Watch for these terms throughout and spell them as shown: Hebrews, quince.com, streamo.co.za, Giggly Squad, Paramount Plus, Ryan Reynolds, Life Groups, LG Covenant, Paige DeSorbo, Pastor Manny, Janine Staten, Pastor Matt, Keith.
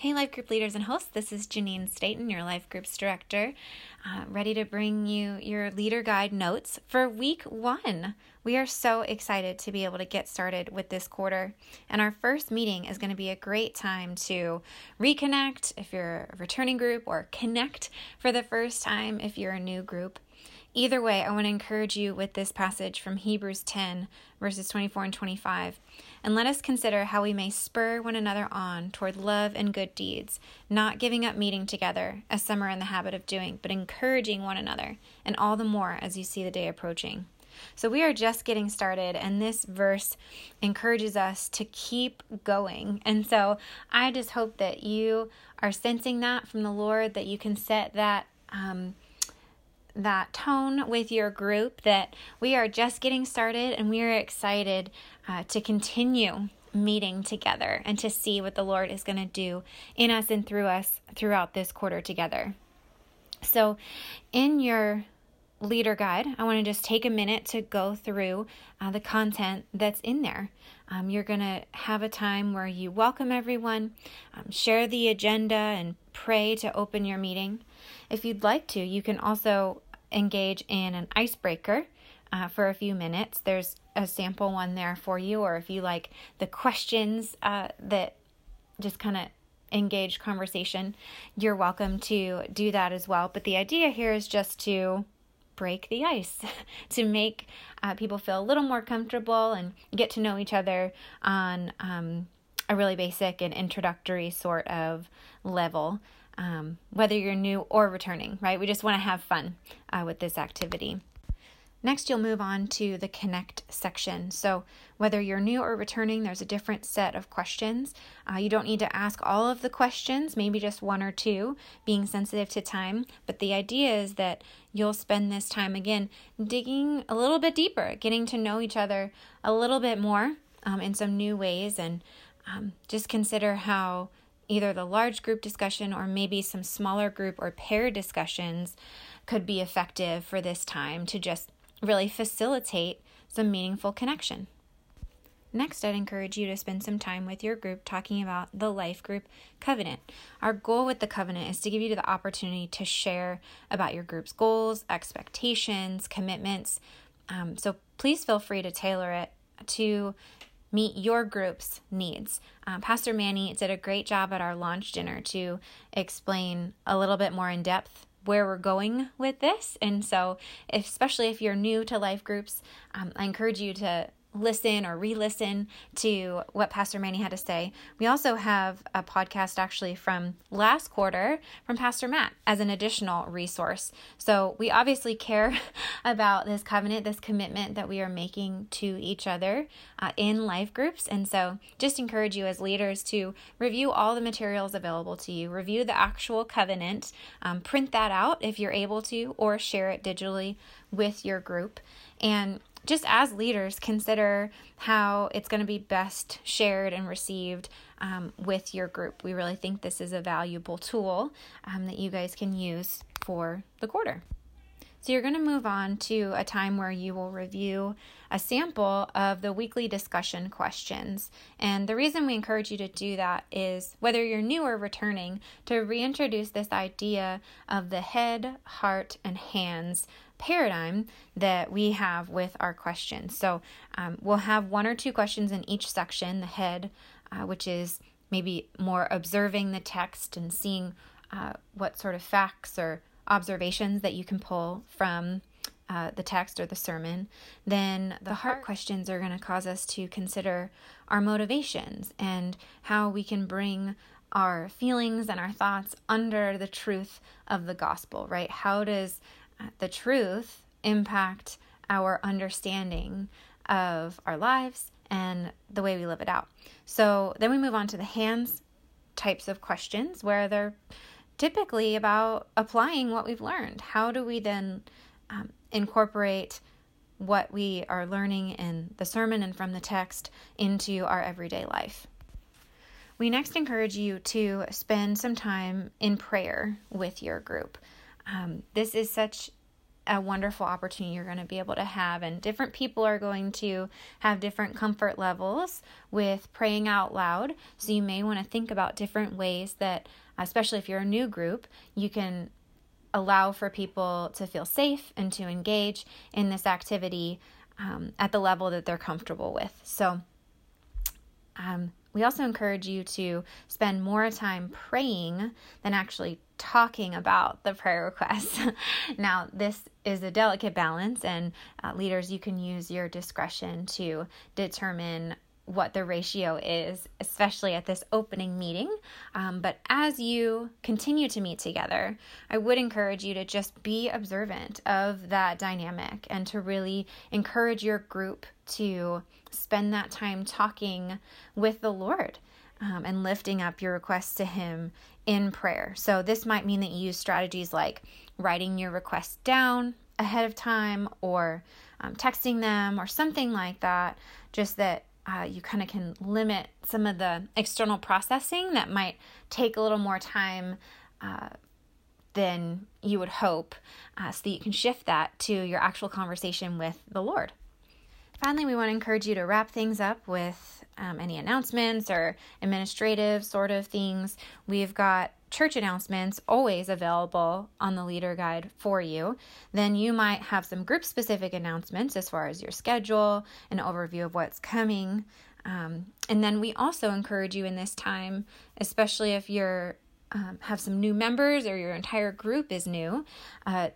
Hey, Life Group leaders and hosts, this is Janine Staten, your Life Groups director, ready to bring you your leader guide notes for week one. We are so excited to be able to get started with this quarter, and our first meeting is going to be a great time to reconnect if you're a returning group, or connect for the first time if you're a new group. Either way, I want to encourage you with this passage from Hebrews 10, verses 24 and 25. And let us consider how we may spur one another on toward love and good deeds, not giving up meeting together, as some are in the habit of doing, but encouraging one another, and all the more as you see the day approaching. So we are just getting started, and this verse encourages us to keep going. And so I just hope that you are sensing that from the Lord, that you can set that tone with your group, that we are just getting started and we are excited to continue meeting together and to see what the Lord is going to do in us and through us throughout this quarter together. So in your leader guide, I want to just take a minute to go through the content that's in there. You're going to have a time where you welcome everyone, share the agenda, and pray to open your meeting. If you'd like to, you can also engage in an icebreaker for a few minutes. There's a sample one there for you, or if you like the questions that just kind of engage conversation, you're welcome to do that as well. But the idea here is just to break the ice, to make people feel a little more comfortable and get to know each other on a really basic and introductory sort of level. Whether you're new or returning, right? We just want to have fun with this activity. Next, you'll move on to the connect section. So whether you're new or returning, there's a different set of questions. You don't need to ask all of the questions, maybe just one or two, being sensitive to time. But the idea is that you'll spend this time, again, digging a little bit deeper, getting to know each other a little bit more in some new ways, and just consider how either the large group discussion or maybe some smaller group or pair discussions could be effective for this time to just really facilitate some meaningful connection. Next, I'd encourage you to spend some time with your group talking about the Life Group Covenant. Our goal with the Covenant is to give you the opportunity to share about your group's goals, expectations, commitments. So please feel free to tailor it to meet your group's needs. Pastor Manny did a great job at our launch dinner to explain a little bit more in depth where we're going with this. And so, especially if you're new to Life Groups, I encourage you to listen or re-listen to what Pastor Manny had to say. We also have a podcast actually from last quarter from Pastor Matt as an additional resource. So we obviously care about this covenant, this commitment that we are making to each other in Life Groups. And so just encourage you as leaders to review all the materials available to you, review the actual covenant, print that out if you're able to, or share it digitally with your group. And just as leaders, consider how it's going to be best shared and received with your group. We really think this is a valuable tool that you guys can use for the quarter. So you're going to move on to a time where you will review a sample of the weekly discussion questions. And the reason we encourage you to do that is, whether you're new or returning, to reintroduce this idea of the head, heart, and hands paradigm that we have with our questions. So we'll have one or two questions in each section. The head, which is maybe more observing the text and seeing what sort of facts or observations that you can pull from the text or the sermon. Then the heart questions are going to cause us to consider our motivations and how we can bring our feelings and our thoughts under the truth of the gospel, right? How does the truth impact our understanding of our lives and the way we live it out? So then we move on to the hands types of questions, where they're typically about applying what we've learned. How do we then incorporate what we are learning in the sermon and from the text into our everyday life? We next encourage you to spend some time in prayer with your group. This is such a wonderful opportunity you're going to be able to have. And different people are going to have different comfort levels with praying out loud. So you may want to think about different ways that, especially if you're a new group, you can allow for people to feel safe and to engage in this activity at the level that they're comfortable with. So we also encourage you to spend more time praying than actually talking about the prayer requests. Now, this is a delicate balance, and leaders, you can use your discretion to determine what the ratio is, especially at this opening meeting. But as you continue to meet together, I would encourage you to just be observant of that dynamic and to really encourage your group to spend that time talking with the Lord and lifting up your requests to Him in prayer. So this might mean that you use strategies like writing your requests down ahead of time, or texting them, or something like that, just that you kind of can limit some of the external processing that might take a little more time than you would hope, so that you can shift that to your actual conversation with the Lord. Finally, we want to encourage you to wrap things up with any announcements or administrative sort of things. We've got church announcements always available on the leader guide for you. Then you might have some group specific announcements as far as your schedule, an overview of what's coming. And then we also encourage you in this time, especially if you're have some new members or your entire group is new,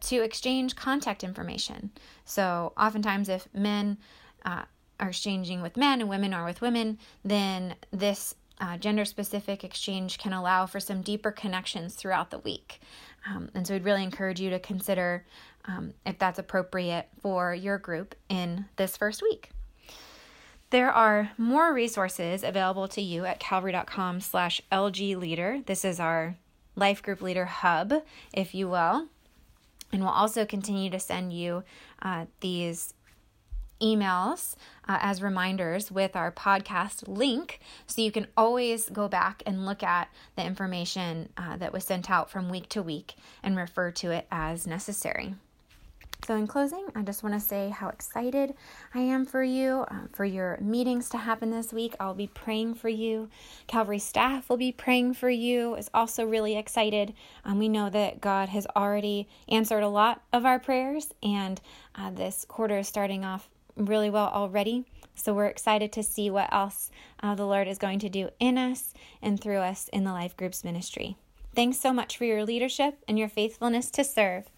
to exchange contact information. So oftentimes if men are exchanging with men and women are with women, then this gender-specific exchange can allow for some deeper connections throughout the week. And so we'd really encourage you to consider if that's appropriate for your group in this first week. There are more resources available to you at calvary.com/LG Leader. This is our Life Group Leader Hub, if you will. And we'll also continue to send you these emails as reminders with our podcast link, so you can always go back and look at the information that was sent out from week to week and refer to it as necessary. So in closing, I just want to say how excited I am for you, for your meetings to happen this week. I'll be praying for you. Calvary staff will be praying for you. Is also really excited. We know that God has already answered a lot of our prayers, and this quarter is starting off really well already. So we're excited to see what else the Lord is going to do in us and through us in the Life Groups ministry. Thanks so much for your leadership and your faithfulness to serve.